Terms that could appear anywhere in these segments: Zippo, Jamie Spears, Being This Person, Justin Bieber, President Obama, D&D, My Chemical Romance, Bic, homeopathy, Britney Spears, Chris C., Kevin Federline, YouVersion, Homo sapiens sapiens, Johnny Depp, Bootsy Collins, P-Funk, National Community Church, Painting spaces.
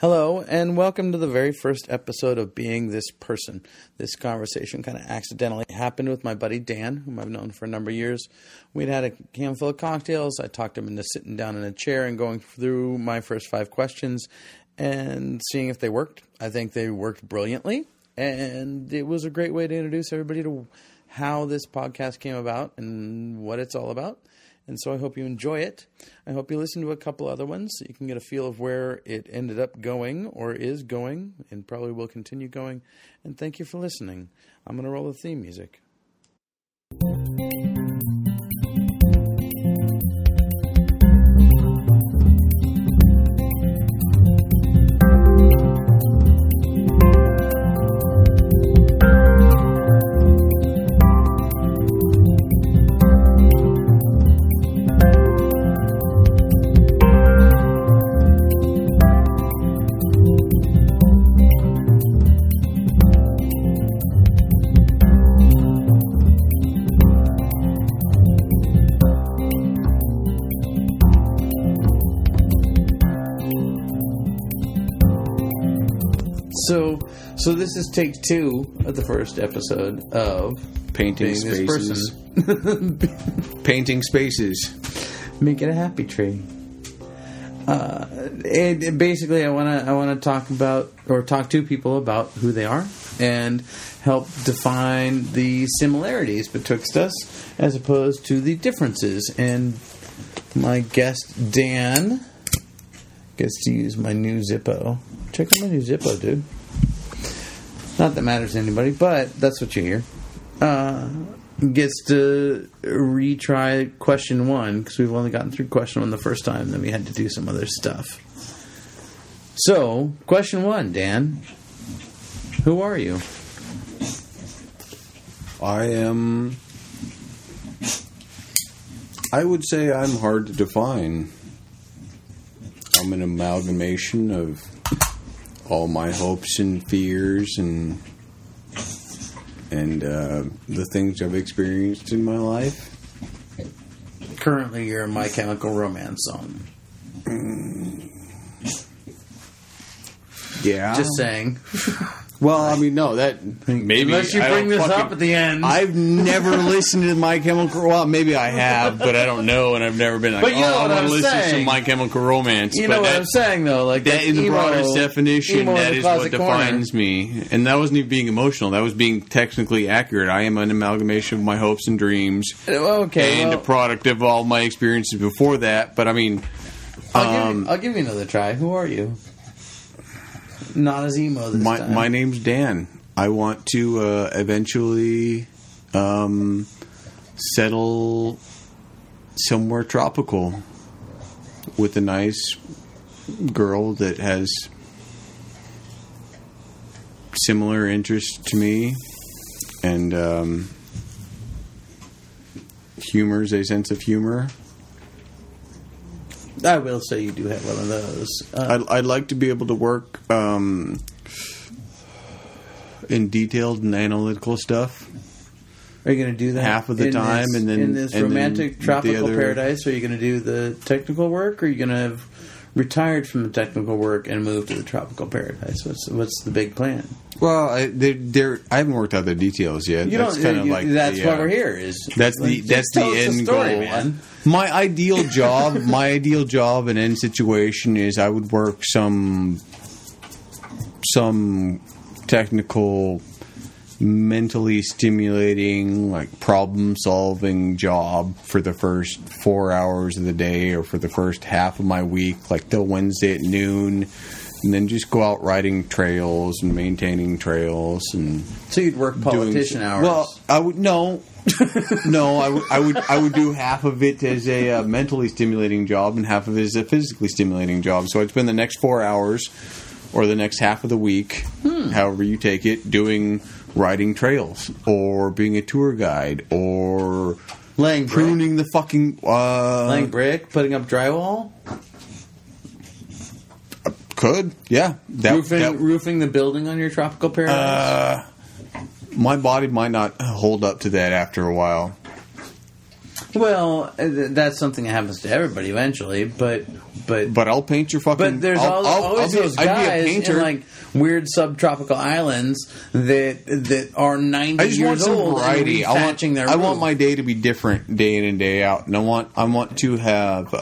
Hello, and welcome to the very first episode of Being This Person. This conversation kind of accidentally happened with my buddy Dan, whom I've known for a number of years. We'd had a can full of cocktails. I talked him into sitting down in a chair and going through my first 5 questions and seeing if they worked. I think they worked brilliantly, and it was a great way to introduce everybody to how this podcast came about and what it's all about. And so I hope you enjoy it. I hope you listen to a couple other ones so you can get a feel of where it ended up going or is going and probably will continue going. And thank you for listening. I'm going to roll the theme music. So this is take 2 of the first episode of Painting Spaces. Painting Spaces. Make it a happy tree. And basically, I want to talk to people about who they are and help define the similarities betwixt us as opposed to the differences. And my guest Dan gets to use my new Zippo. Check out my new Zippo, dude. Not that matters to anybody, but that's what you hear. Gets to retry question 1, because we've only gotten through question 1 the first time, then we had to do some other stuff. So, question 1, Dan. Who are you? I would say I'm hard to define. I'm an amalgamation of all my hopes and fears and the things I've experienced in my life. Currently, you're a My Chemical Romance song. Yeah. Just saying. Well, I mean, no, that maybe unless you bring this up at the end. I've never listened to My Chemical. Well, maybe I have, but I don't know, and I've never been like, I want to listen to My Chemical Romance. You know what I'm saying, though, like that in the broadest definition, that is what defines me. And that wasn't even being emotional; that was being technically accurate. I am an amalgamation of my hopes and dreams, and a product of all my experiences before that. But I mean, I'll give you another try. Who are you? Not as emo this time. My name's Dan. I want to eventually settle somewhere tropical with a nice girl that has similar interests to me and humors a sense of humor. I will say you do have one of those. I'd like to be able to work in detailed and analytical stuff. Are you going to do that half of the time, and then in this romantic tropical paradise? Are you going to do the technical work, or are you going to have retired from the technical work and moved to the tropical paradise? What's the big plan? Well, I haven't worked out the details yet. That's why we're here. That's the end goal. Man. My ideal job and end situation is I would work some technical, mentally stimulating, like problem-solving job for the first 4 hours of the day or for the first half of my week, like till Wednesday at noon, and then just go out riding trails and maintaining trails. And so you'd work politician hours. Well, I would no. No, I would do half of it as a mentally stimulating job and half of it as a physically stimulating job. So I'd spend the next 4 hours or the next half of the week, however you take it, doing riding trails or being a tour guide or pruning the fucking laying brick, putting up drywall. Could yeah, roofing the building on your tropical paradise. My body might not hold up to that after a while. Well, that's something that happens to everybody eventually, but But I'll paint your fucking... But there's always those guys in, like, weird subtropical islands that are 90 years old variety. And thatching their roof. I want my day to be different day in and day out. And I want to have...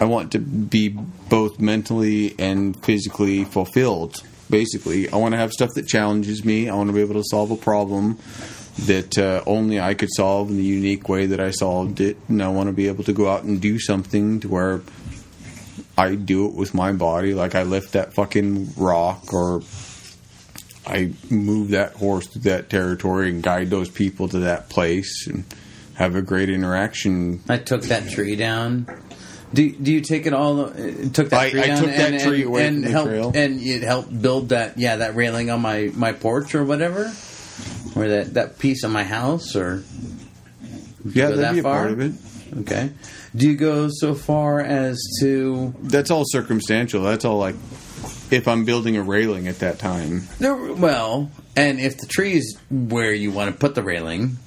I want to be both mentally and physically fulfilled, basically. I want to have stuff that challenges me. I want to be able to solve a problem that only I could solve in the unique way that I solved it. And I want to be able to go out and do something to where I do it with my body. Like I lift that fucking rock, or I move that horse to that territory and guide those people to that place and have a great interaction. I took that tree down. Do you take it all? Took that tree down. I took that tree away from the trail, and it helped build that. Yeah, that railing on my porch or whatever, or that piece of my house, or yeah, that'd be a part of it. Okay. Do you go so far as to? That's all circumstantial. That's all like if I'm building a railing at that time. Well, and if the tree is where you want to put the railing,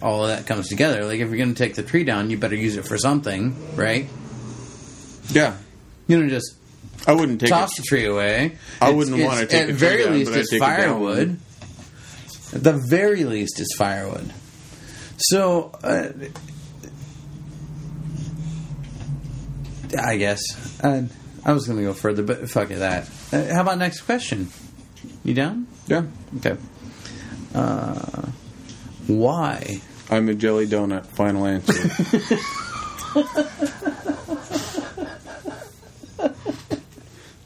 all of that comes together. Like if you're going to take the tree down, you better use it for something, right? Yeah, you know, just I wouldn't take toss the tree away. I wouldn't want to take it. At very least, it's firewood. At the very least, it's firewood. So, I guess I was going to go further, but fuck it, that. How about next question? You down? Yeah. Okay. Why? I'm a jelly donut. Final answer.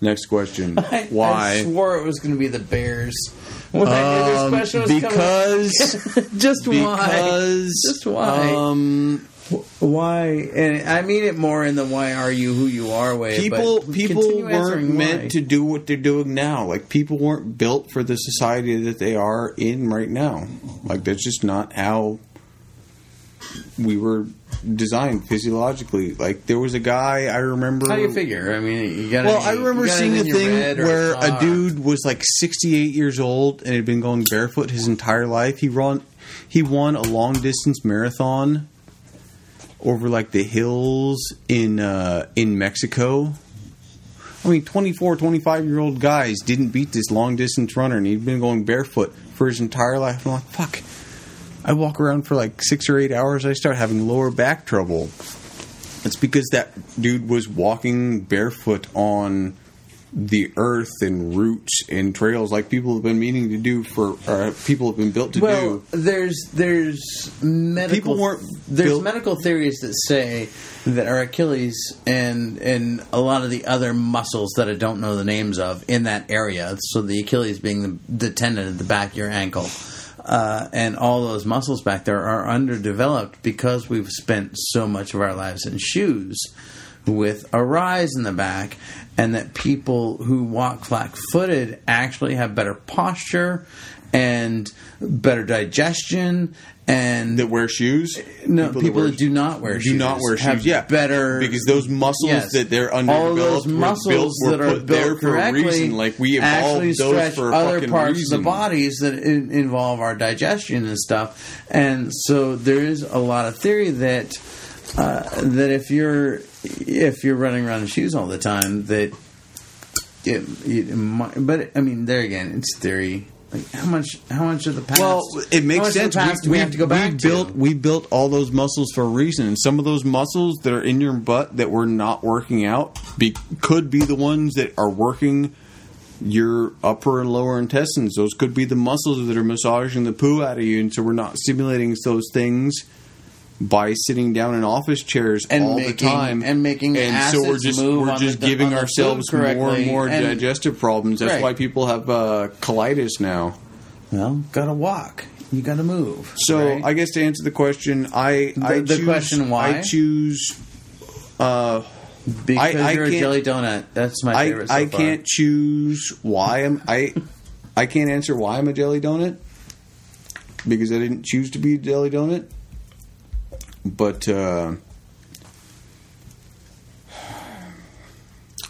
Next question. Why? I swore it was going to be the Bears. When I knew this question was coming. Just why? Why? And I mean it more in the "why are you who you are" way. People weren't meant to do what they're doing now. Like people weren't built for the society that they are in right now. Like that's just not how we were designed physiologically. Like there was a guy I remember. How do you figure? I mean, you got. Well, I remember seeing a thing where a dude was like 68 years old and had been going barefoot his entire life. He won a long distance marathon over like the hills in Mexico. I mean, 24, 25-year-old guys didn't beat this long distance runner, and he'd been going barefoot for his entire life. I'm like, fuck. I walk around for like 6 or 8 hours, I start having lower back trouble. It's because that dude was walking barefoot on the earth and roots and trails like people have been meaning to do for, or people have been built to do. Well, there's medical theories that say that our Achilles and a lot of the other muscles that I don't know the names of in that area, so the Achilles being the tendon at the back of your ankle, and all those muscles back there are underdeveloped because we've spent so much of our lives in shoes with a rise in the back, and that people who walk flat-footed actually have better posture and better digestion. And that wear shoes? No, people that do not wear shoes. Do not wear shoes, yeah. Better, because those muscles that they're underdeveloped were built correctly for a reason. Like we evolved those for a other parts reason. Of the bodies that involve our digestion and stuff. And so there is a lot of theory that that if you're running around in shoes all the time, that it might, but I mean, there again, it's theory. Like how much of the past? Well, it makes sense. We have to go back. We built all those muscles for a reason, and some of those muscles that are in your butt that were not working out could be the ones that are working your upper and lower intestines. Those could be the muscles that are massaging the poo out of you, and so we're not stimulating those things by sitting down in office chairs and all the time, and making acids move on the food correctly. And so we're just giving ourselves more and more digestive problems. That's why people have colitis now. Well, gotta walk. You gotta move. So I guess to answer the question, I choose. Because you're a jelly donut. That's my favorite. So I can't choose why I can't answer why I'm a jelly donut because I didn't choose to be a jelly donut. But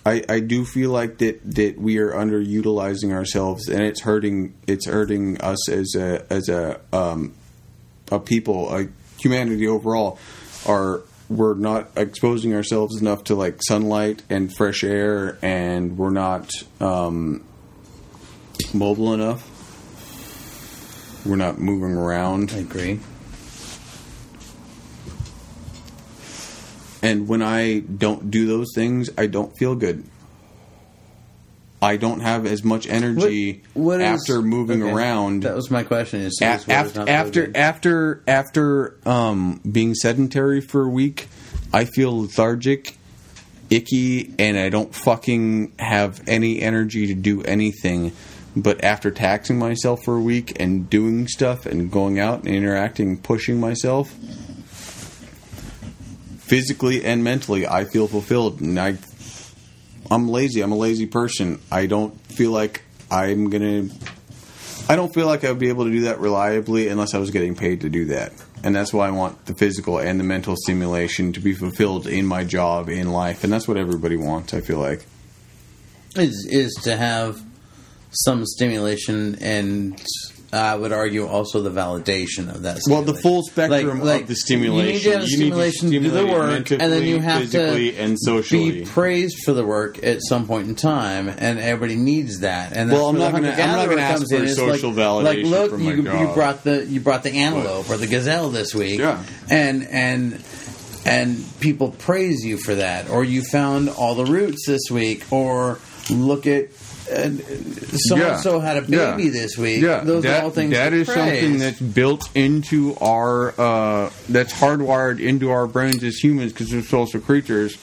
I do feel like that we are underutilizing ourselves, and it's hurting us as a people, humanity overall. Our we're not exposing ourselves enough to like sunlight and fresh air, and we're not mobile enough. We're not moving around. I agree. And when I don't do those things, I don't feel good. I don't have as much energy after moving around. That was my question. After being sedentary for a week, I feel lethargic, icky, and I don't fucking have any energy to do anything. But after taxing myself for a week and doing stuff and going out and interacting, pushing myself, physically and mentally, I feel fulfilled, and I'm lazy. I'm a lazy person. I don't feel like I would be able to do that reliably unless I was getting paid to do that. And that's why I want the physical and the mental stimulation to be fulfilled in my job, in life. And that's what everybody wants, I feel like. Is to have some stimulation, and I would argue also the validation of that stimulation. Well, the full spectrum of the stimulation. You need to have stimulation to do the work, and then you have to be praised for the work at some point in time, and everybody needs that. And well, I'm not going to ask for social validation. Like, look, you brought the antelope or the gazelle this week, yeah. and people praise you for that, or you found all the roots this week, or look at. And so-and-so had a baby this week. Yeah. Those are all things that is praise. Something that's built into our that's hardwired into our brains as humans, because we're social creatures.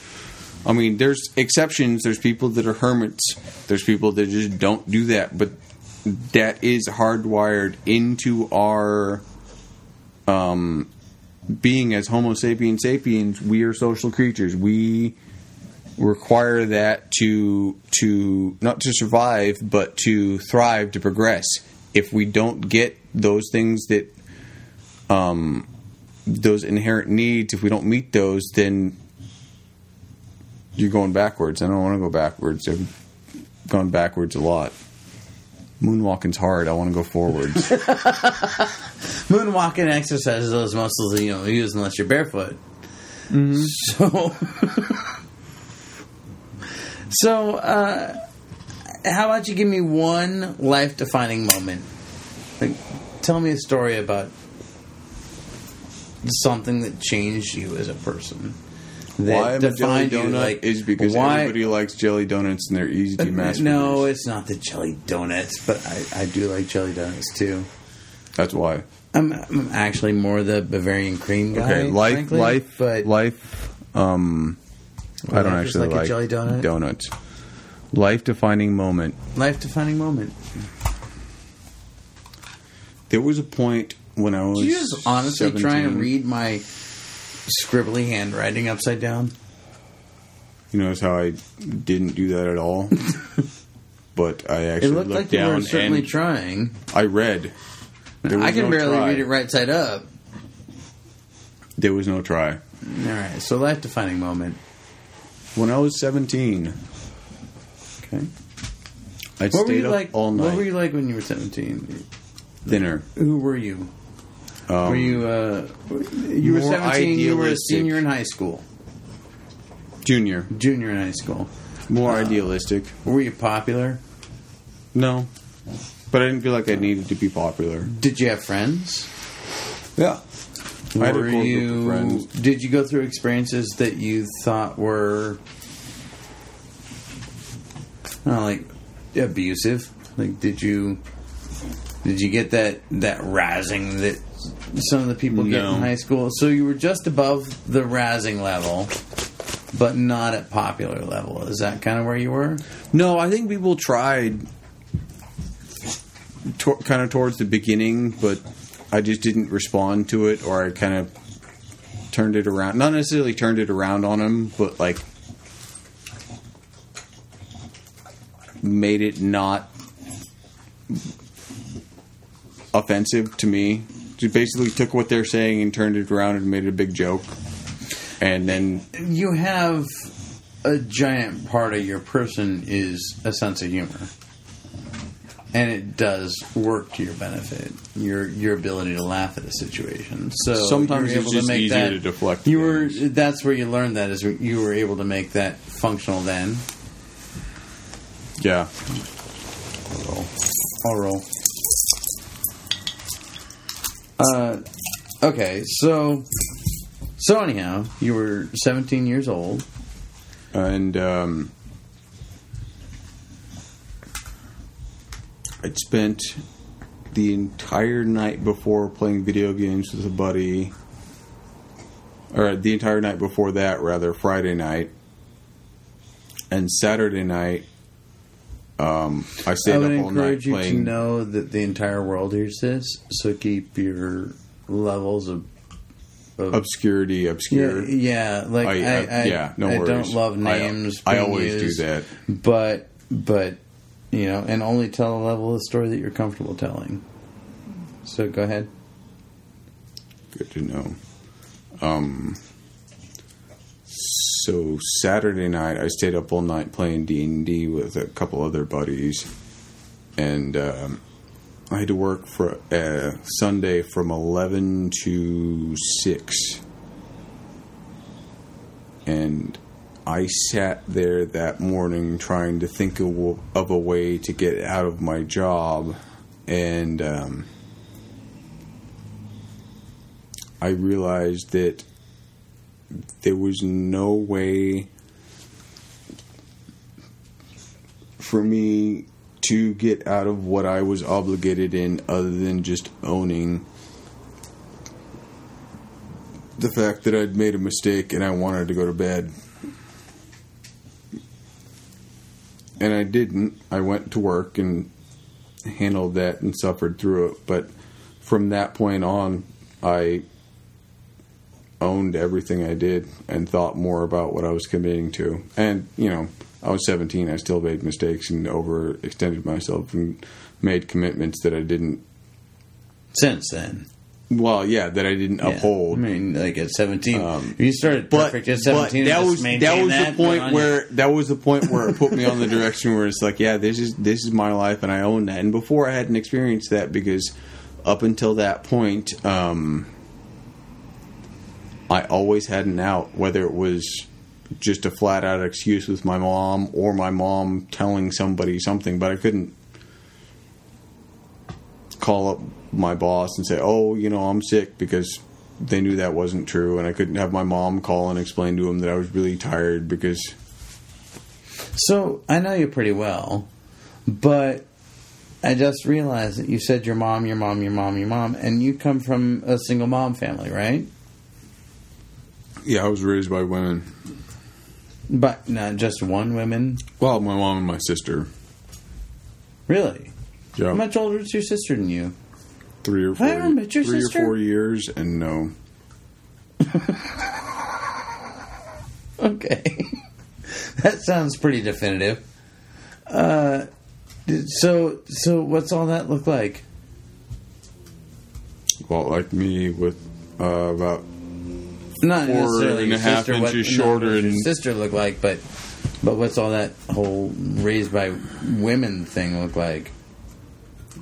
I mean, there's exceptions. There's people that are hermits. There's people that just don't do that. But that is hardwired into our being as Homo sapiens sapiens. We are social creatures. We require that to not to survive, but to thrive, to progress. If we don't get those things that those inherent needs, if we don't meet those, then you're going backwards. I don't want to go backwards. I've gone backwards a lot. Moonwalking's hard. I want to go forwards. Moonwalking exercises those muscles that you don't use unless you're barefoot. Mm-hmm. So... So, how about you give me one life-defining moment? Like, tell me a story about something that changed you as a person. Why a jelly donut is because everybody likes jelly donuts and they're easy to mass produce. No, it's not the jelly donuts, but I do like jelly donuts too. That's why. I'm actually more the Bavarian cream guy. Okay, I don't actually like jelly donuts. Life-defining moment. There was a point when I was. Did you just honestly 17. Try and read my scribbly handwriting upside down? You notice how I didn't do that at all, but I actually looked like down. You were certainly trying. I read. I can barely read it right side up. There was no try. All right, so life-defining moment. When I was 17, okay, I stayed up all night. What were you like when you were 17? Thinner. Who were you? Were you? You were 17. You were a senior in high school. Junior in high school. More idealistic. Were you popular? No, but I didn't feel like I needed to be popular. Did you have friends? Yeah. Did you go through experiences that you thought were like abusive? Like, did you get that razzing that some of the people get in high school? So you were just above the razzing level, but not at popular level. Is that kind of where you were? No, I think people tried kind of towards the beginning, but I just didn't respond to it, or I kind of turned it around. Not necessarily turned it around on him, but like made it not offensive to me. Just basically took what they're saying and turned it around and made it a big joke. And then you have a giant part of your person is a sense of humor. And it does work to your benefit, your ability to laugh at a situation. So sometimes you're able to make that easier to deflect. That's where you learned that, is you were able to make that functional then. Yeah. I'll roll. Okay, so anyhow, you were 17 years old. And I'd spent the entire night before playing video games with a buddy. Or the entire night before that, rather, Friday night. And Saturday night, I stayed up all night playing. I would encourage you to know that the entire world hears this, so keep your levels of obscurity obscure. Yeah, like I don't love names. I always do that. But you know, and only tell a level of the story that you're comfortable telling. So go ahead. Good to know. So Saturday night, I stayed up all night playing D&D with a couple other buddies, and I had to work for Sunday from 11 to 6. And I sat there that morning trying to think of a way to get out of my job, and I realized that there was no way for me to get out of what I was obligated in other than just owning the fact that I'd made a mistake and I wanted to go to bed. And I didn't. I went to work and handled that and suffered through it. But from that point on, I owned everything I did and thought more about what I was committing to. And, you know, I was 17. I still made mistakes and overextended myself and made commitments that I didn't. Since then. Well, yeah, that I didn't uphold. I mean, like at 17, if you started perfect at 17. But that was the point where it put me on the direction where it's like, yeah, this is my life and I own that. And before I hadn't experienced that, because up until that point, I always had an out, whether it was just a flat-out excuse with my mom or my mom telling somebody something, but I couldn't call up my boss and say, oh, you know, I'm sick, because they knew that wasn't true, and I couldn't have my mom call and explain to him that I was really tired because... So, I know you pretty well, but I just realized that you said your mom, and you come from a single mom family, right? Yeah, I was raised by women. But not just one woman? Well, my mom and my sister. Really? Yeah. How much older is your sister than you? 3 or 4. I don't met your sister. 3 or 4 years, and no. Okay. That sounds pretty definitive. So what's all that look like? Well, like me with about... Not necessarily and your sister, half inches shorter what your sister looked like, but what's all that whole raised by women thing look like?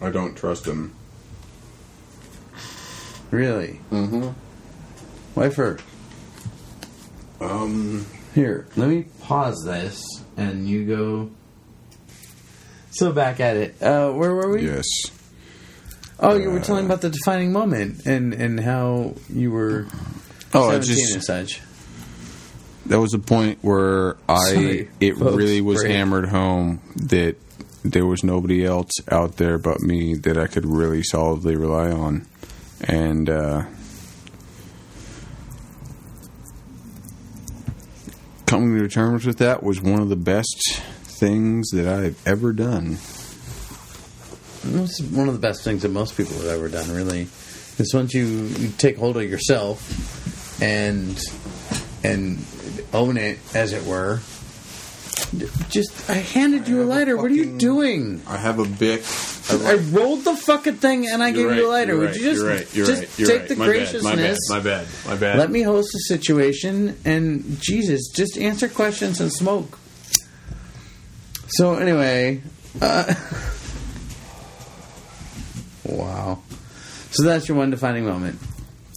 I don't trust him. Really? Mm-hmm. Why for? Here, let me pause this, and you go... So back at it. Where were we? Yes. Oh, you were telling about the defining moment, and how you were... Oh, I just, that was a point where really was hammered home that there was nobody else out there but me that I could really solidly rely on. And coming to terms with that was one of the best things that I've ever done. It's one of the best things that most people have ever done, really. Because once you take hold of yourself... And own it, as it were. Just, I handed you a lighter. What are you doing? I have a Bic. I rolled the fucking thing and I gave you a lighter. Would you just take the graciousness? My bad. Let me host the situation, and Jesus, just answer questions and smoke. So anyway, Wow. So that's your one defining moment.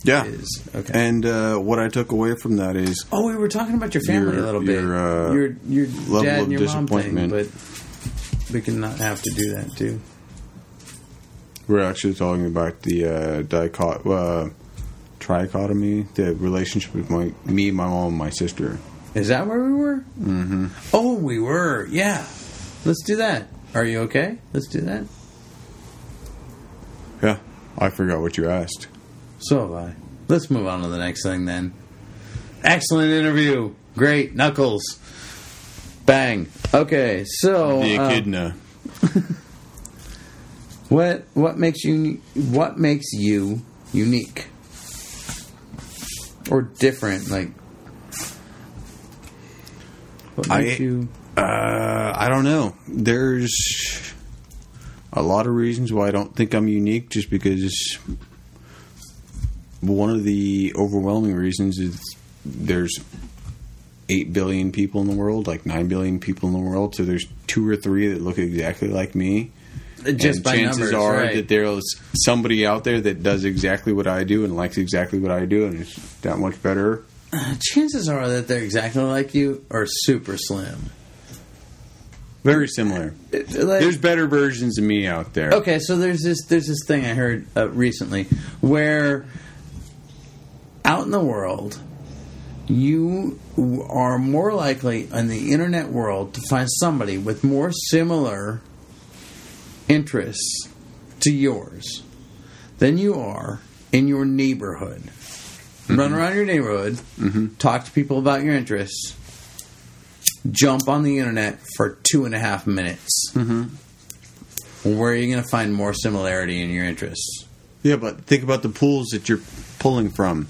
Yeah. Okay. And what I took away from that is... Oh, we were talking about your family a little bit. Your level dad and your mom thing, but we can not have to do that, too. We're actually talking about the trichotomy, the relationship with my mom, and my sister. Is that where we were? Mm-hmm. Oh, we were. Yeah. Let's do that. Are you okay? Let's do that. Yeah. I forgot what you asked. So have I. Let's move on to the next thing, then. Excellent interview. Great. Knuckles. Bang. Okay, so... The echidna. What makes you unique? Or different, like... What makes you... I don't know. There's a lot of reasons why I don't think I'm unique, just because... One of the overwhelming reasons is there's 8 billion people in the world, like 9 billion people in the world, so there's 2 or 3 that look exactly like me. Just and by chances numbers, are right. that there's somebody out there that does exactly what I do and likes exactly what I do and is that much better. Chances are that they're exactly like you or super slim. Very similar. There's better versions of me out there. Okay, so there's this thing I heard recently where... Out in the world, you are more likely in the internet world to find somebody with more similar interests to yours than you are in your neighborhood. Mm-hmm. Run around your neighborhood, mm-hmm. talk to people about your interests, jump on the internet for 2.5 minutes. Mm-hmm. Where are you going to find more similarity in your interests? Yeah, but think about the pools that you're pulling from.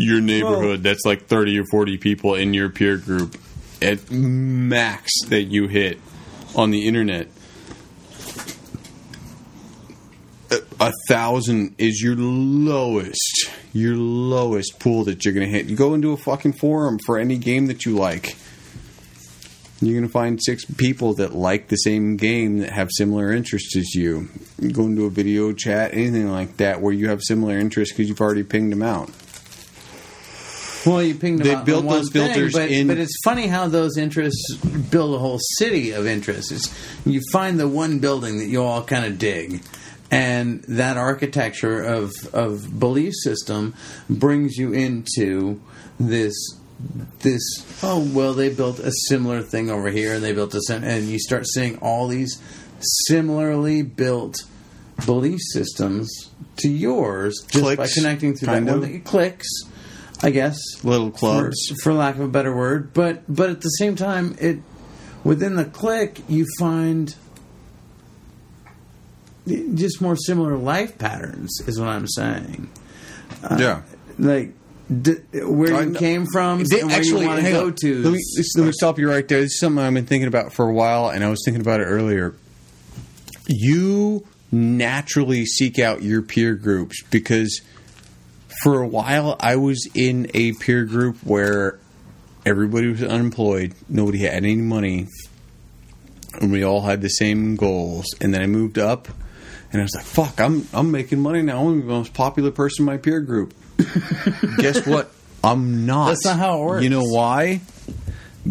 Your neighborhood, that's like 30 or 40 people in your peer group at max that you hit on the internet. 1,000 is your lowest pool that you're going to hit. You go into a fucking forum for any game that you like. You're going to find 6 people that like the same game that have similar interests as you. You go into a video chat, anything like that, where you have similar interests because you've already pinged them out. Well, you pinged them out. They built those filters in. But it's funny how those interests build a whole city of interests. You find the one building that you all kind of dig. And that architecture of belief system brings you into this, oh, well, they built a similar thing over here, and they built a similar... And you start seeing all these similarly built belief systems to yours just clicks, by connecting through that one that clicks, I guess. Little clubs. For lack of a better word. But at the same time, within the click, you find just more similar life patterns, is what I'm saying. Yeah. Like... where you came from and where you want to go to. Let me stop you right there. This is something I've been thinking about for a while, and I was thinking about it earlier. You naturally seek out your peer groups because for a while I was in a peer group where everybody was unemployed, nobody had any money, and we all had the same goals. And then I moved up, and I was like, fuck, I'm making money now. I'm the most popular person in my peer group. Guess what? I'm not. That's not how it works. You know why?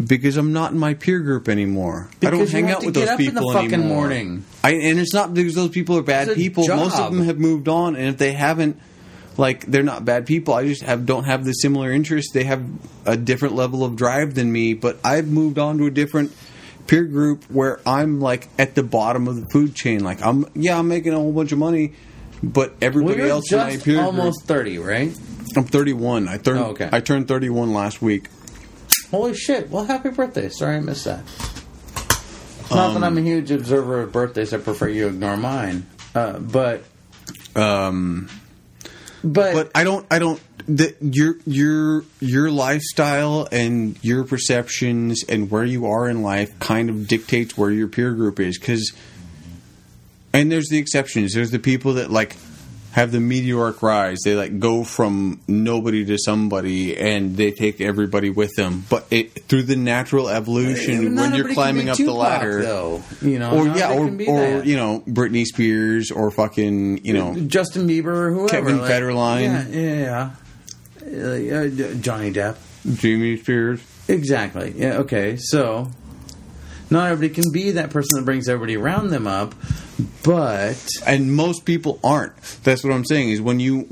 Because I'm not in my peer group anymore. Because I don't hang out with those people anymore. Fucking morning. And it's not because those people are bad people. Job. Most of them have moved on, and if they haven't, like, they're not bad people. I just don't have the similar interests. They have a different level of drive than me, but I've moved on to a different peer group where I'm like at the bottom of the food chain. Like I'm making a whole bunch of money. But everybody else in my peer group... almost 30, right? I'm 31. I turned 31 last week. Holy shit. Well, happy birthday. Sorry I missed that. It's not that I'm a huge observer of birthdays. I prefer you ignore mine. But I don't... Your lifestyle and your perceptions and where you are in life kind of dictates where your peer group is, because... And there's the exceptions. There's the people that, like, have the meteoric rise. They like go from nobody to somebody, and they take everybody with them. But it, through the natural evolution, when you're climbing up the ladder, though, you know, or you know, Britney Spears, or fucking, you know, Justin Bieber, or whoever, Kevin Federline, Johnny Depp, Jamie Spears, exactly. Yeah, okay, so. Not everybody can be that person that brings everybody around them up, but... And most people aren't. That's what I'm saying, is when you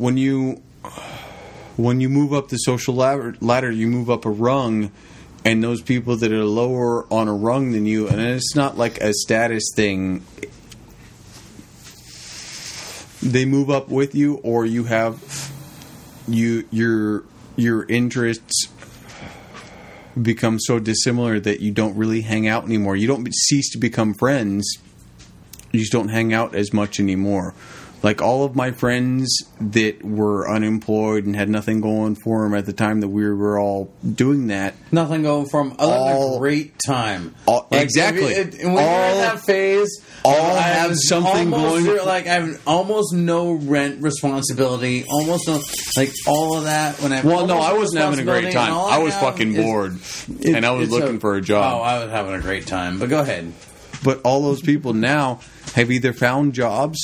move up the social ladder, you move up a rung, and those people that are lower on a rung than you, and it's not like a status thing. They move up with you, or you have your interests... become so dissimilar that you don't really hang out anymore. You don't cease to become friends. You just don't hang out as much anymore. Like all of my friends that were unemployed and had nothing going for them at the time that we were all doing that. Nothing going for them. Another great time. Exactly. When you're in that phase, all have something going. Like I have almost no rent responsibility. Almost no, like all of that. When I well, no, I wasn't having a great time. I was fucking bored, and I was looking for a job. Oh, I was having a great time. But go ahead. But all those people now have either found jobs.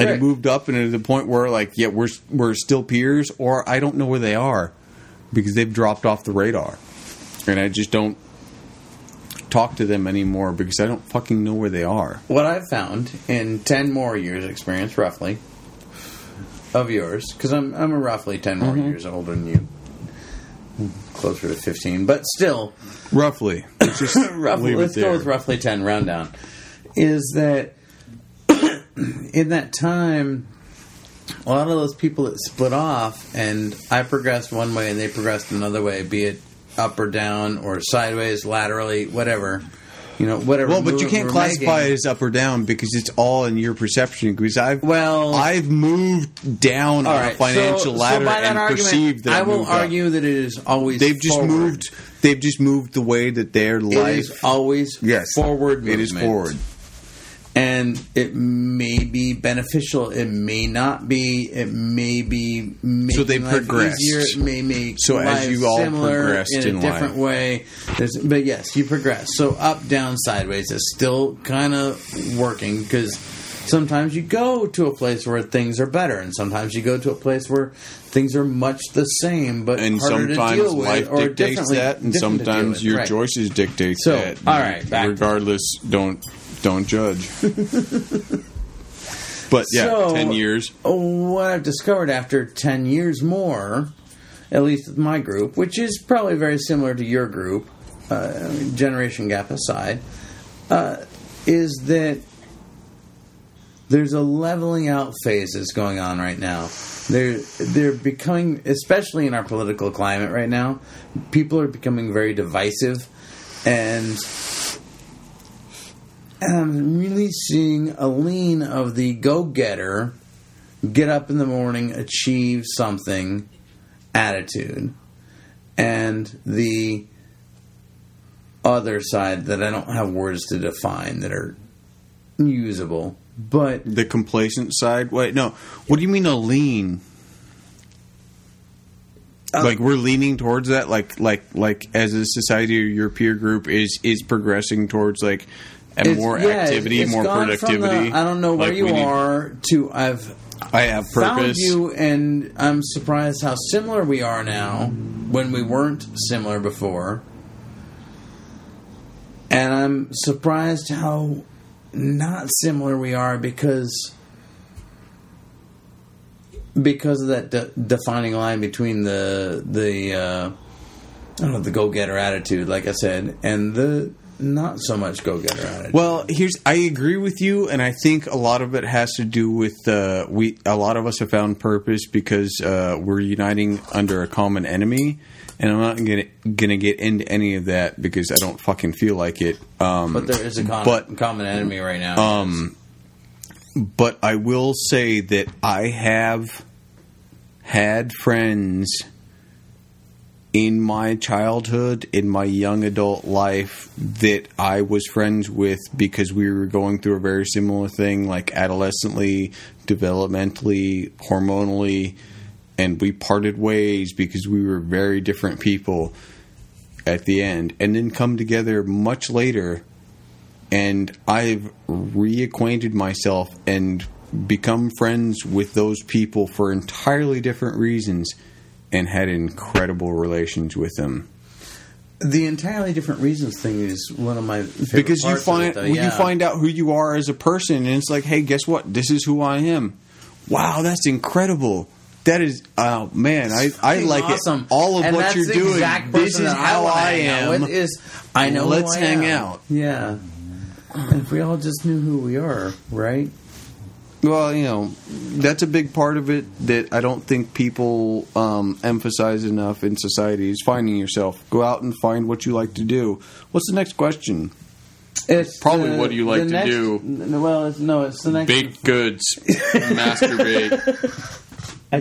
And it moved up and to the point where, like, yeah, we're still peers, or I don't know where they are because they've dropped off the radar. And I just don't talk to them anymore because I don't fucking know where they are. What I've found in 10 more years experience, roughly, of yours, because I'm roughly 10 more years older than you. Closer to 15, but still. Roughly. Let's just roughly, let's go with roughly 10, round down. Is that... in that time, a lot of those people that split off, and I progressed one way and they progressed another way, be it up or down or sideways, laterally, whatever. You know, whatever. Well, but you can't classify it as up or down because it's all in your perception. Because I've moved down on a financial ladder and perceived that I will argue that it is always forward. They've just moved the way that their life is always forward movement. It is forward. And it may be beneficial. It may not be. It may be making life easier. It may make life similar in a different way. But yes, you progress. So up, down, sideways is still kind of working because sometimes you go to a place where things are better, and sometimes you go to a place where things are much the same but harder to deal with, or dictates that, and sometimes your choices dictate that. All right, regardless, don't judge. But 10 years. What I've discovered after 10 years more, at least with my group, which is probably very similar to your group, generation gap aside, is that there's a leveling out phase that's going on right now. They're becoming, especially in our political climate right now, people are becoming very divisive, and I'm really seeing a lean of the go-getter, get up in the morning, achieve something attitude. And the other side that I don't have words to define that are usable. But the complacent side? Wait, no. What do you mean a lean? Like we're leaning towards that? Like as a society or your peer group is progressing towards like... And more activity, it's more productivity. I don't know where you are to I have found purpose. You, and I'm surprised how similar we are now when we weren't similar before. And I'm surprised how not similar we are because of that defining line between the go-getter attitude, like I said, and the... Not so much go-getter attitude. Well, I agree with you, and I think a lot of it has to do with a lot of us have found purpose because we're uniting under a common enemy, and I'm not going to get into any of that because I don't fucking feel like it. But there is a common enemy right now. But I will say that I have had friends in my childhood, in my young adult life, that I was friends with because we were going through a very similar thing, like adolescently, developmentally, hormonally, and we parted ways because we were very different people at the end, and then come together much later, and I've reacquainted myself and become friends with those people for entirely different reasons, and had incredible relations with them. The entirely different reasons thing is one of my favorite because you parts find of it, though. Yeah. You find out who you are as a person, and it's like, hey, guess what? This is who I am. Wow, that's incredible. That is, oh man, I like awesome. It. All of and what you're doing. This is how I am. It is, I know. Let's who I hang am. Out. Yeah, and if we all just knew who we are, right? Well, you know, that's a big part of it that I don't think people emphasize enough in society is finding yourself. Go out and find what you like to do. What's the next question? It's probably what do you like to next, do? Well, no, it's the next. Baked goods. Masturbate.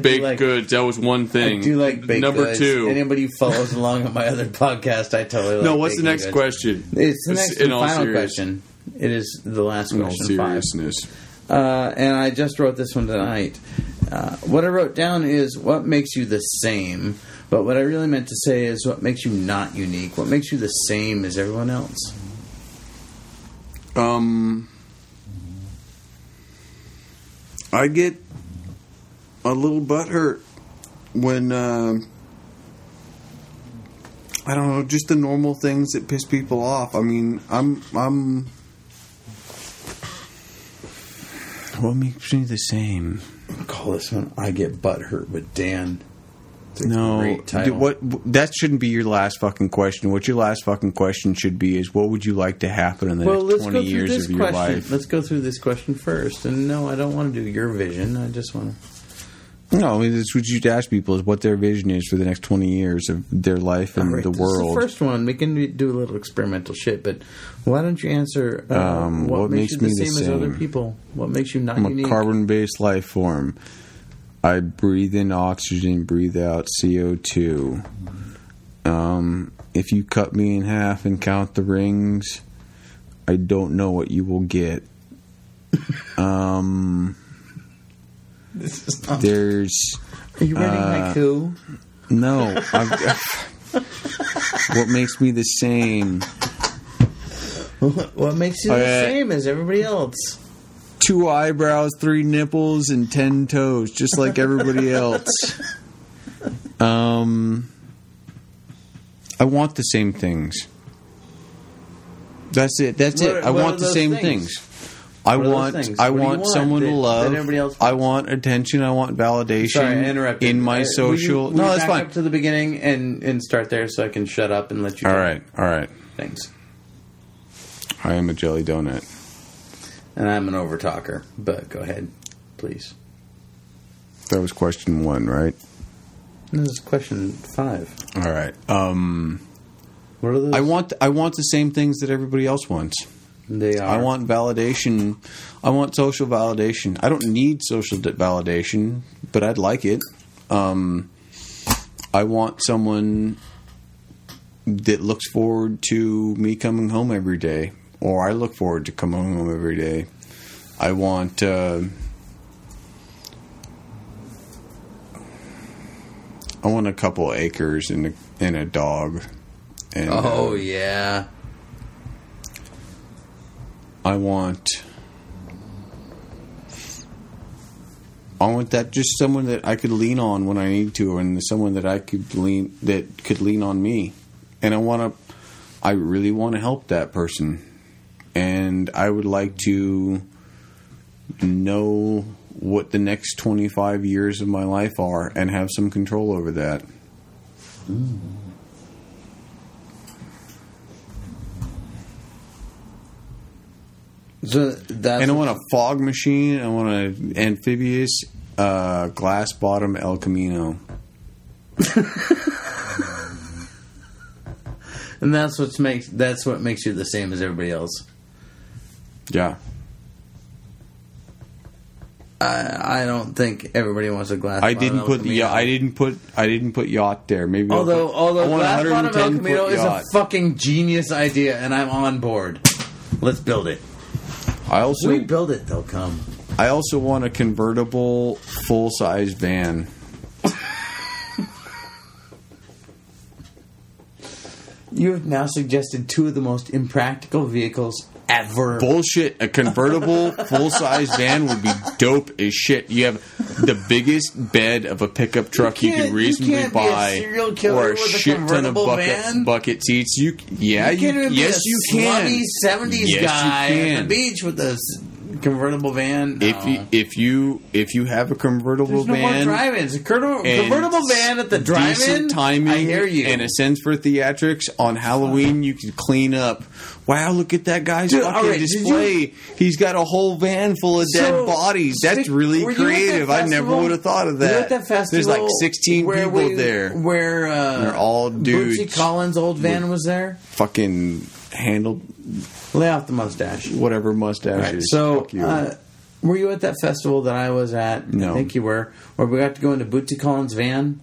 Baked like, goods. That was one thing. I do like baked Number goods. Two. Anybody who follows along on my other podcast, I totally like No, what's the next goods. Question? It's the next in and all final serious. Question. It is the last in question. All seriousness. Five. And I just wrote this one tonight. What I wrote down is what makes you the same. But what I really meant to say is what makes you not unique. What makes you the same as everyone else? I get a little butthurt when I don't know, just the normal things that piss people off. I mean, I'm what makes me the same? I'll call this one I Get Butthurt with Dan. It's a great title. That shouldn't be your last fucking question. What your last fucking question should be is what would you like to happen in the next 20 years of your life? Let's go through this question first. And no, I don't want to do your vision. I just want to... No, I mean, that's what you'd ask people is what their vision is for the next 20 years of their life and the world. This is the first one. We can do a little experimental shit, but why don't you answer what makes you the same as other people? What makes you not unique? I'm a carbon-based life form. I breathe in oxygen, breathe out CO2. If you cut me in half and count the rings, I don't know what you will get. This is not there's. Are you reading haiku? No. What makes me the same? What makes you the same as everybody else? 2 eyebrows, 3 nipples, and 10 toes, just like everybody else. I want the same things. That's it. That's it. I want the same things. I want someone to love. I want attention. I want validation. Sorry, I interrupted. In my social. No, that's fine. Back up to the beginning and start there so I can shut up and let you. All right. Thanks. I am a jelly donut. And I'm an overtalker. But go ahead, please. That was question 1, right? No, this is question 5. All right. What are those? I want the same things that everybody else wants. They are. I want validation. I want social validation. I don't need social validation, but I'd like it. I want someone that looks forward to me coming home every day, or I look forward to coming home every day. I want a couple acres and a dog. And, yeah. I want that just someone that I could lean on when I need to, and someone that I could lean on me. And I really want to help that person. And I would like to know what the next 25 years of my life are and have some control over that. Mm. And I want a fog machine. I want an amphibious glass bottom El Camino. And that's what makes you the same as everybody else. Yeah. I don't think everybody wants a glass. I didn't put yacht there. Maybe although glass bottom El Camino is a fucking genius idea, and I'm on board. Let's build it. We build it, they'll come. I also want a convertible full size van. You have now suggested two of the most impractical vehicles ever. Bullshit. A convertible full-size van would be dope as shit. You have the biggest bed of a pickup truck you can reasonably buy. You can't be a serial killer with a convertible van. Or a shit ton of bucket seats. You can't even be a slutty 70s guy on the beach with a convertible van. No. If you have a convertible van... There's no more drive-ins. A convertible van at the drive-in? Decent timing, I hear you. And a sense for theatrics. On Halloween, you can clean up. Wow, look at that guy's fucking display. He's got a whole van full of dead bodies. That's really creative. I never would have thought of that. There's like 16 people there. They're all dudes. Bootsy Collins' old van was there? Fucking... handled. Lay off the mustache. Whatever mustache is. So, you. Were you at that festival that I was at? No. I think you were. Where we got to go into Bootsy Collins' van.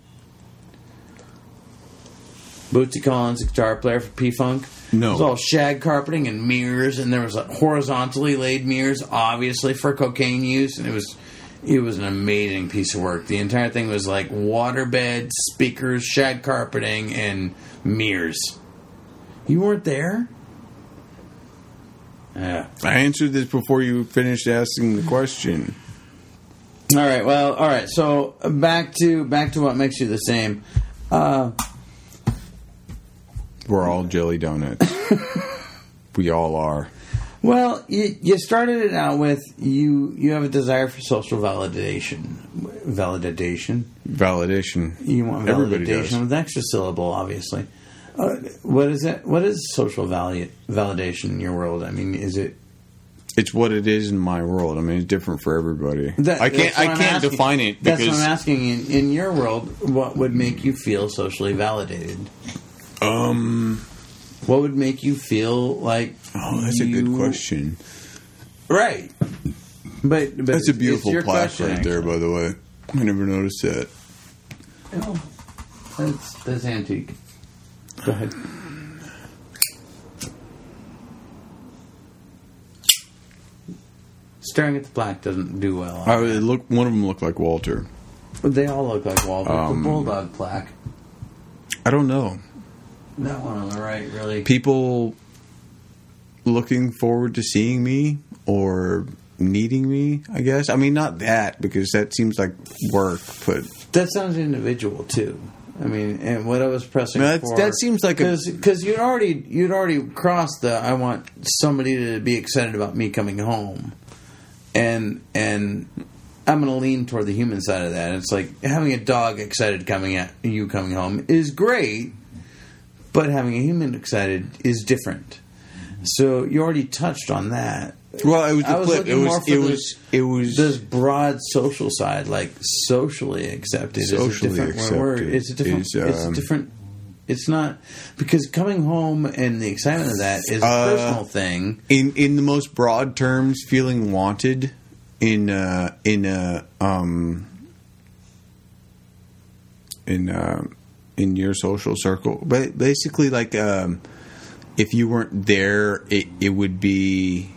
Bootsy Collins, a guitar player for P-Funk. No. It was all shag carpeting and mirrors, and there was like horizontally laid mirrors, obviously, for cocaine use, and it was an amazing piece of work. The entire thing was like waterbed, speakers, shag carpeting, and mirrors. You weren't there? Yeah. I answered this before you finished asking the question. All right. So back to what makes you the same. We're all jelly donuts. We all are. Well, you started it out with you have a desire for social validation. Validation. You want validation. Everybody does. With an extra syllable, obviously. What is that? What is social validation in your world? I mean, is it? It's what it is in my world. I mean, it's different for everybody. I can't define it. Because that's what I'm asking. In your world, what would make you feel socially validated? What would make you feel like? Oh, that's a good question. Right, but that's a beautiful plaque right there. By the way, I never noticed that. Oh, that's antique. Go ahead. Staring at the plaque doesn't do well. One of them looked like Walter. They all look like Walter. The Bulldog plaque. I don't know. That one on the right, really. People looking forward to seeing me or needing me, I guess. I mean, not that, because that seems like work, but... That sounds individual, too. I mean, and what I was pressing for... That seems like a... Because you'd already crossed the, I want somebody to be excited about me coming home. And I'm going to lean toward the human side of that. It's like, having a dog excited coming home is great, but having a human excited is different. So you already touched on that. Well, it was this broad social side, like socially accepted. It's a different word. It's not, because coming home and the excitement of that is a personal thing. In the most broad terms, feeling wanted in your social circle, but basically, like, if you weren't there, it would be.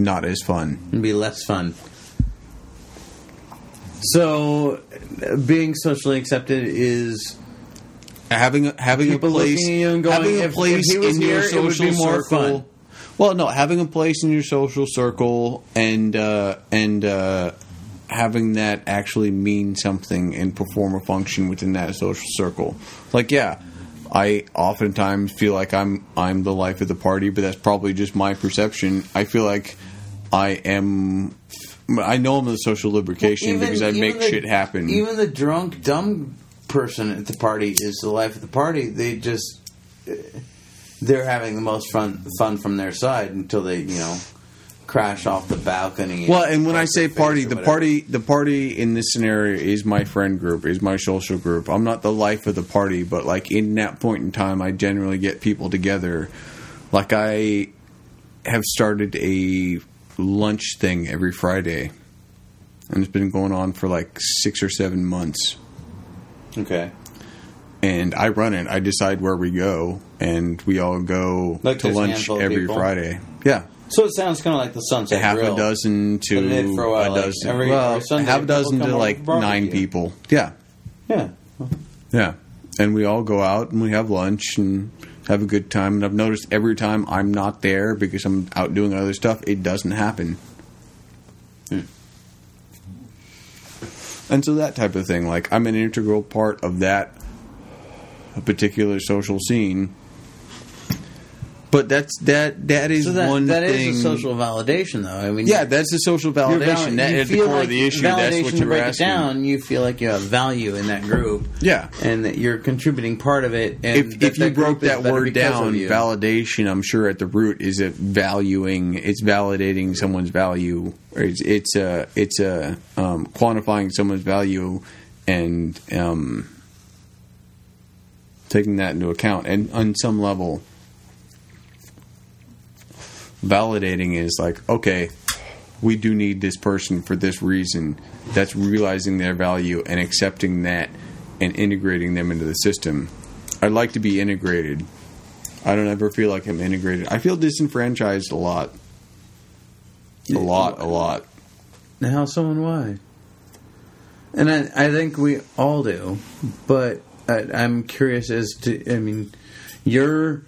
Not as fun. It'd be less fun. So, being socially accepted is having a place. Going, having a place if in your social circle. Fun. Well, no, having a place in your social circle and having that actually mean something and perform a function within that social circle. Like, yeah. I oftentimes feel like I'm the life of the party, but that's probably just my perception. I feel like I know I'm the social lubrication because I make shit happen. Even the drunk, dumb person at the party is the life of the party. They're having the most fun from their side until they, crash off the balcony. Well, and when I say party, the party in this scenario is my friend group, is my social group. I'm not the life of the party, but like in that point in time, I generally get people together. Like I have started a lunch thing every Friday And it's been going on for like 6 or 7 months. Okay. And I run it. I decide where we go, and we all go like to lunch every Friday. Yeah. So it sounds kind of like the Sunset Grill. Half a dozen to a dozen. Well, half a dozen to like 9 people. Yeah. Yeah. Yeah. And we all go out, and we have lunch, and have a good time. And I've noticed every time I'm not there because I'm out doing other stuff, it doesn't happen. Hmm. And so that type of thing. Like, I'm an integral part of that particular social scene. But that is one thing. That is a social validation, though. I mean, yeah, that's a social validation. That is the core of the issue. That's what you're asking. Down, you feel like you have value in that group. Yeah, and that you're contributing part of it. And if you broke that word down, validation, I'm sure at the root is it valuing. It's validating someone's value. It's quantifying someone's value and taking that into account. And on some level, validating is like, okay, we do need this person for this reason. That's realizing their value and accepting that and integrating them into the system. I'd like to be integrated. I don't ever feel like I'm integrated. I feel disenfranchised a lot. A lot. Now, so and why? And I think we all do, but I'm curious as to, I mean, you're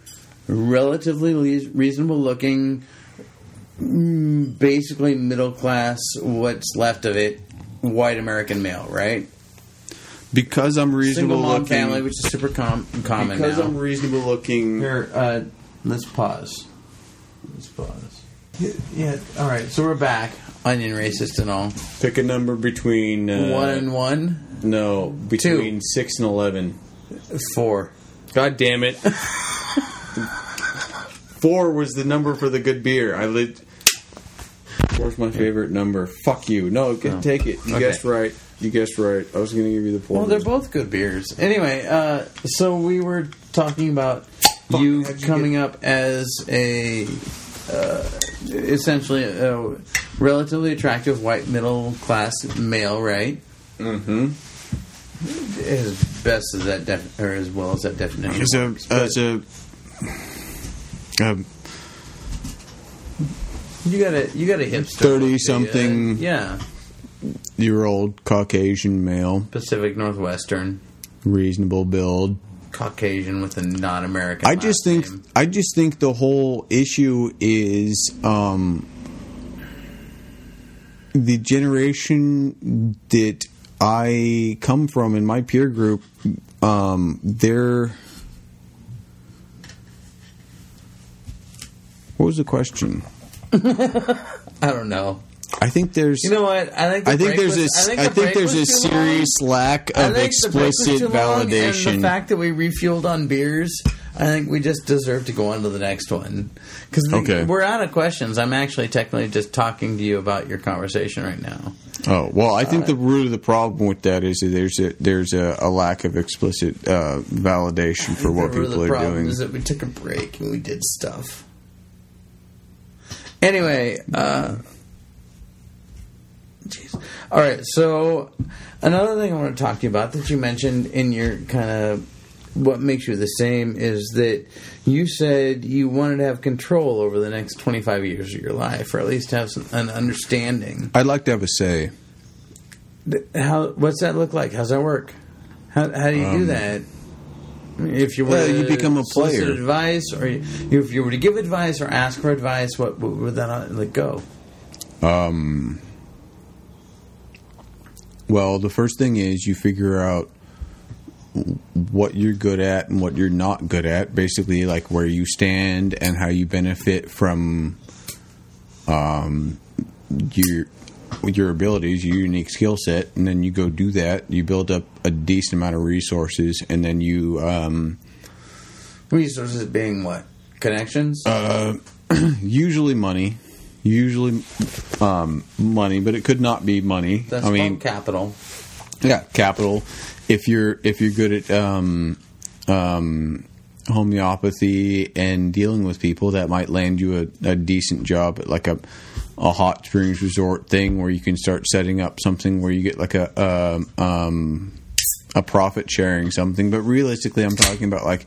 relatively reasonable looking, basically middle class, what's left of it, white American male, right? Because I'm reasonable looking. Single mom family, which is super common because now. I'm reasonable looking. Here, let's pause. Yeah, all right, so we're back. Onion racist and all. Pick a number between 1 and 1? No, between 2. 6 and 11. 4. God damn it. 4 was the number for the good beer. 4's my favorite number. Fuck you. No, take it. You guessed right. I was going to give you the point. Well, they're both good beers. Anyway, so we were talking about you coming up as a essentially a relatively attractive white middle class male, right? Mm-hmm. As best as that, or as well as that definition. You got a hipster 30-something year old Caucasian male, Pacific Northwestern, reasonable build, Caucasian with a non-American. I just think the whole issue is the generation that I come from in my peer group. They're. What was the question? I don't know. I think there's. You know what? I think there's a serious lack of explicit validation. And the fact that we refueled on beers, I think we just deserve to go on to the next one because we're out of questions. I'm actually technically just talking to you about your conversation right now. Oh well, I think the root of the problem with that is that there's a lack of explicit validation for what people are doing. Is that we took a break and we did stuff. Anyway, all right, so another thing I want to talk to you about that you mentioned in your kind of what makes you the same is that you said you wanted to have control over the next 25 years of your life, or at least have an understanding. I'd like to have a say. What's that look like? How's that work? How do you do that? If you were to become a player, advice, or if you were to give advice or ask for advice, what would that let go? Well, the first thing is you figure out what you're good at and what you're not good at. Basically, like where you stand and how you benefit from your abilities, your unique skill set, and then you go do that. You build up a decent amount of resources, and then you resources being what? Connections? Usually money. Usually money, but it could not be money. That's called capital. Yeah, capital. If you're good at homeopathy and dealing with people, that might land you a decent job at like a a hot springs resort thing where you can start setting up something where you get like a profit sharing something. But realistically, I'm talking about like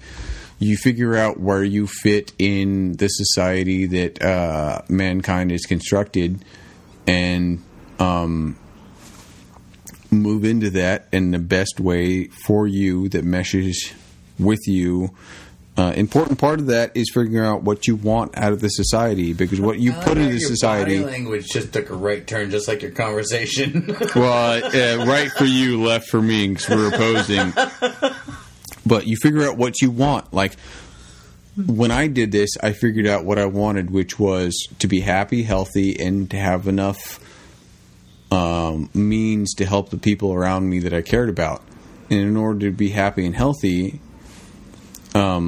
you figure out where you fit in the society that mankind is constructed and move into that in the best way for you that meshes with you. Important part of that is figuring out what you want out of the society, because what you put into the society. Body language just took a right turn, just like your conversation. Well, right for you, left for me, because we're opposing. But you figure out what you want. Like when I did this, I figured out what I wanted, which was to be happy, healthy, and to have enough means to help the people around me that I cared about. And in order to be happy and healthy, I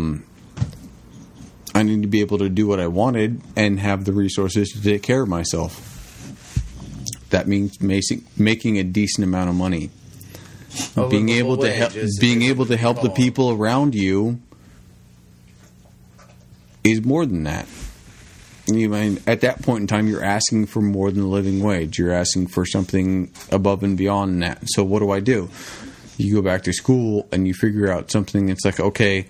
need to be able to do what I wanted and have the resources to take care of myself. That means making a decent amount of money, being able to help the people around you is more than that. You mean at that point in time, you're asking for more than a living wage. You're asking for something above and beyond that. So what do I do? You go back to school and you figure out something. It's like, okay,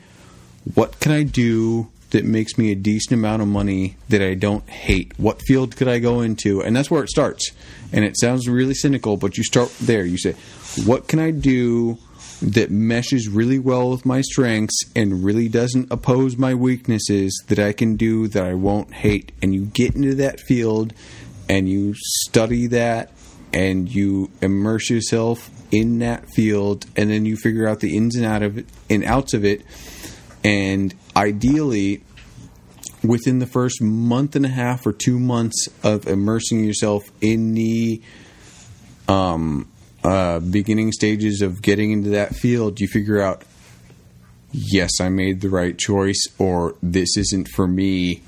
what can I do that makes me a decent amount of money that I don't hate? What field could I go into? And that's where it starts. And it sounds really cynical, but you start there. You say, what can I do that meshes really well with my strengths and really doesn't oppose my weaknesses that I can do that I won't hate? And you get into that field and you study that and you immerse yourself in that field, and then you figure out the ins and outs of it. And ideally, within the first month and a half or 2 months of immersing yourself in the beginning stages of getting into that field, you figure out, yes, I made the right choice, or this isn't for me.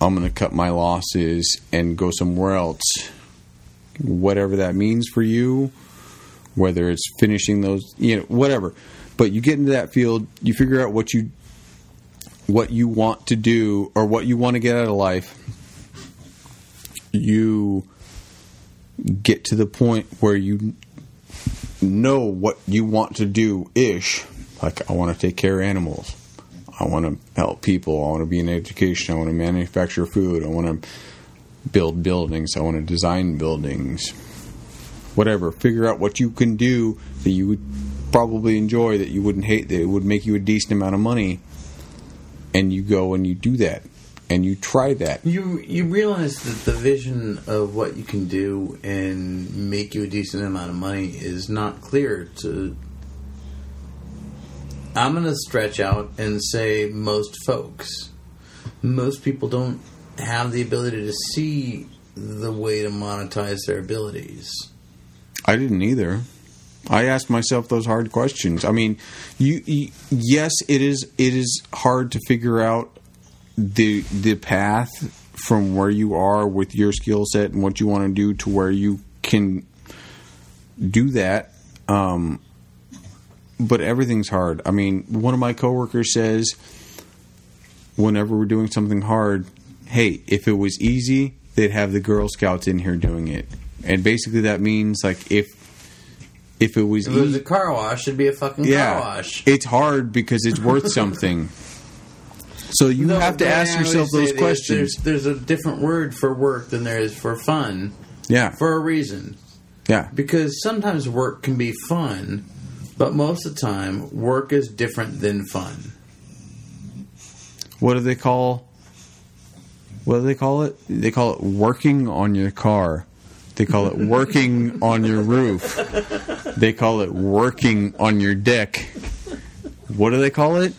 I'm going to cut my losses and go somewhere else. Whatever that means for you, whether it's finishing those, whatever. But you get into that field, you figure out what you want to do or what you want to get out of life. You get to the point where you know what you want to do-ish. Like, I want to take care of animals. I want to help people. I want to be in education. I want to manufacture food. I want to build buildings. I want to design buildings. Whatever. Figure out what you can do that you would probably enjoy, that you wouldn't hate, that it would make you a decent amount of money, and you go and you do that and you try that. You realize that the vision of what you can do and make you a decent amount of money is not clear to, I'm going to stretch out and say, most folks. Most people don't have the ability to see the way to monetize their abilities. I didn't either. I asked myself those hard questions. I mean, yes, it is hard to figure out the path from where you are with your skill set and what you want to do to where you can do that. But everything's hard. I mean, one of my coworkers says, whenever we're doing something hard, hey, if it was easy, they'd have the Girl Scouts in here doing it. And basically that means, like, if it was... If it was a car wash, it'd be a fucking car wash. It's hard because it's worth something. So you have to ask yourself those questions. There's a different word for work than there is for fun. Yeah. For a reason. Yeah. Because sometimes work can be fun, but most of the time, work is different than fun. What do they call it? They call it working on your car. They call it working on your roof. They call it working on your deck. What do they call it?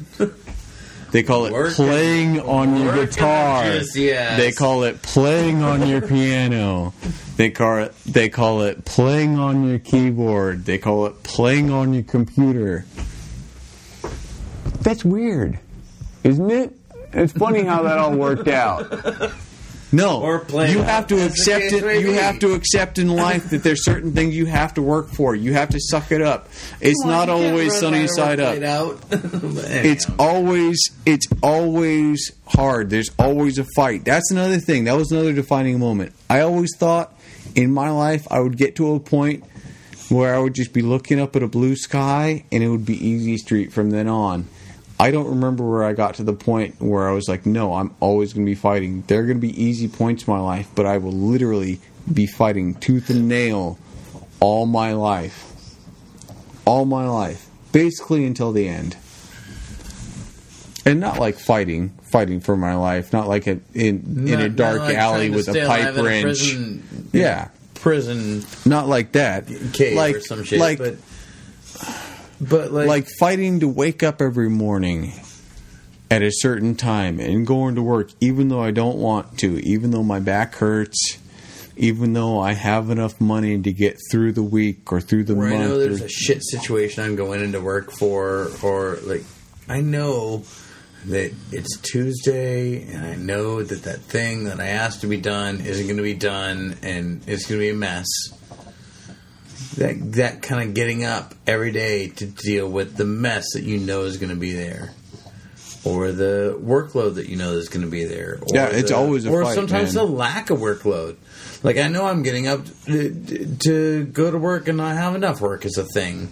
They call it playing on your guitar. They call it playing on your piano. They call it playing on your keyboard. They call it playing on your computer. That's weird, isn't it? It's funny how that all worked out. No, or plan. You have to accept it. You have to accept in life that there's certain things you have to work for. You have to suck it up. It's not always sunny side up. It's always hard. There's always a fight. That's another thing. That was another defining moment. I always thought in my life I would get to a point where I would just be looking up at a blue sky and it would be easy street from then on. I don't remember where I got to the point where I was like, no, I'm always going to be fighting. There are going to be easy points in my life, but I will literally be fighting tooth and nail all my life. All my life. Basically until the end. And not like fighting for my life. Not like in a dark alley with a pipe wrench. Prison. Not like that. Cave or some shit. But fighting to wake up every morning at a certain time and going to work, even though I don't want to, even though my back hurts, even though I have enough money to get through the week or through the month. I know there's a shit situation I'm going into work for, or like I know that it's Tuesday and I know that that thing that I asked to be done isn't going to be done and it's going to be a mess. That kind of getting up every day to deal with the mess that you know is going to be there, or the workload that you know is going to be there. Or it's always a fight, sometimes the lack of workload. Like I know I'm getting up to go to work and not have enough work is a thing.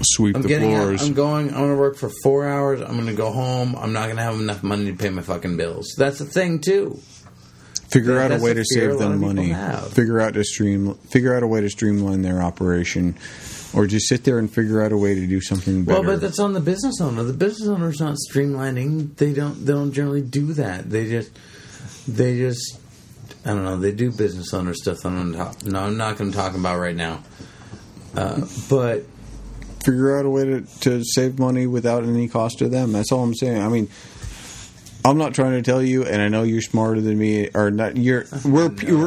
Sweep the floors. I'm going to work for 4 hours. I'm going to go home. I'm not going to have enough money to pay my fucking bills. That's a thing too. Figure out a way to save them money. Figure out a way to streamline their operation, or just sit there and figure out a way to do something better. Well, but that's on the business owner. The business owner's not streamlining. They don't generally do that. They just I don't know. They do business owner stuff that I'm not going to talk about right now. But figure out a way to save money without any cost to them. That's all I'm saying. I mean, I'm not trying to tell you, and I know you're smarter than me, or not. We're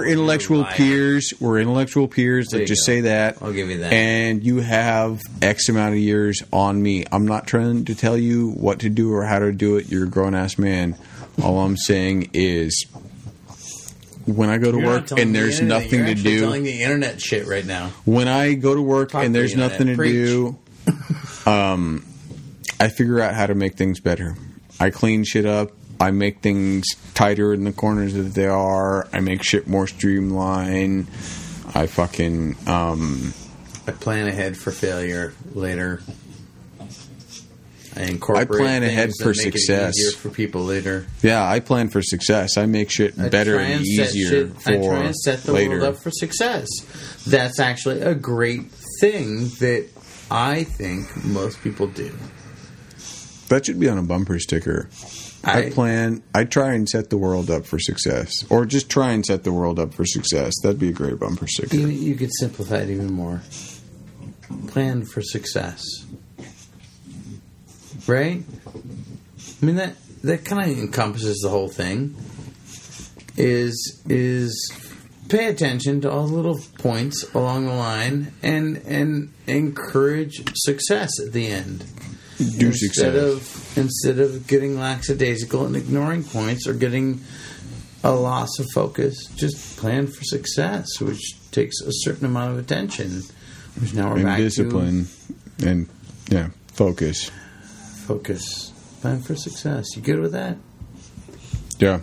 intellectual peers. We're intellectual peers. Let's just say that. I'll give you that. And you have X amount of years on me. I'm not trying to tell you what to do or how to do it. You're a grown ass man. All I'm saying is, when I go to work and there's nothing to do, telling the internet shit right now. When I go to work and there's nothing to do, I figure out how to make things better. I clean shit up. I make things tighter in the corners that they are. I make shit more streamlined. I fucking... I plan ahead for failure later. I incorporate I plan ahead for success. Make it easier for people later. Yeah, I plan for success. I make shit better and easier for later. I try and set the world up for success. That's actually a great thing that I think most people do. That should be on a bumper sticker. I try and set the world up for success. Or just try and set the world up for success. That'd be a great bumper sticker. You could simplify it even more. Plan for success. Right? I mean, that kind of encompasses the whole thing. Is pay attention to all the little points along the line and encourage success at the end. Instead of getting lackadaisical and ignoring points or getting a loss of focus, just plan for success, which takes a certain amount of attention. Which now we're back to discipline and focus. Plan for success. You good with that? Yeah.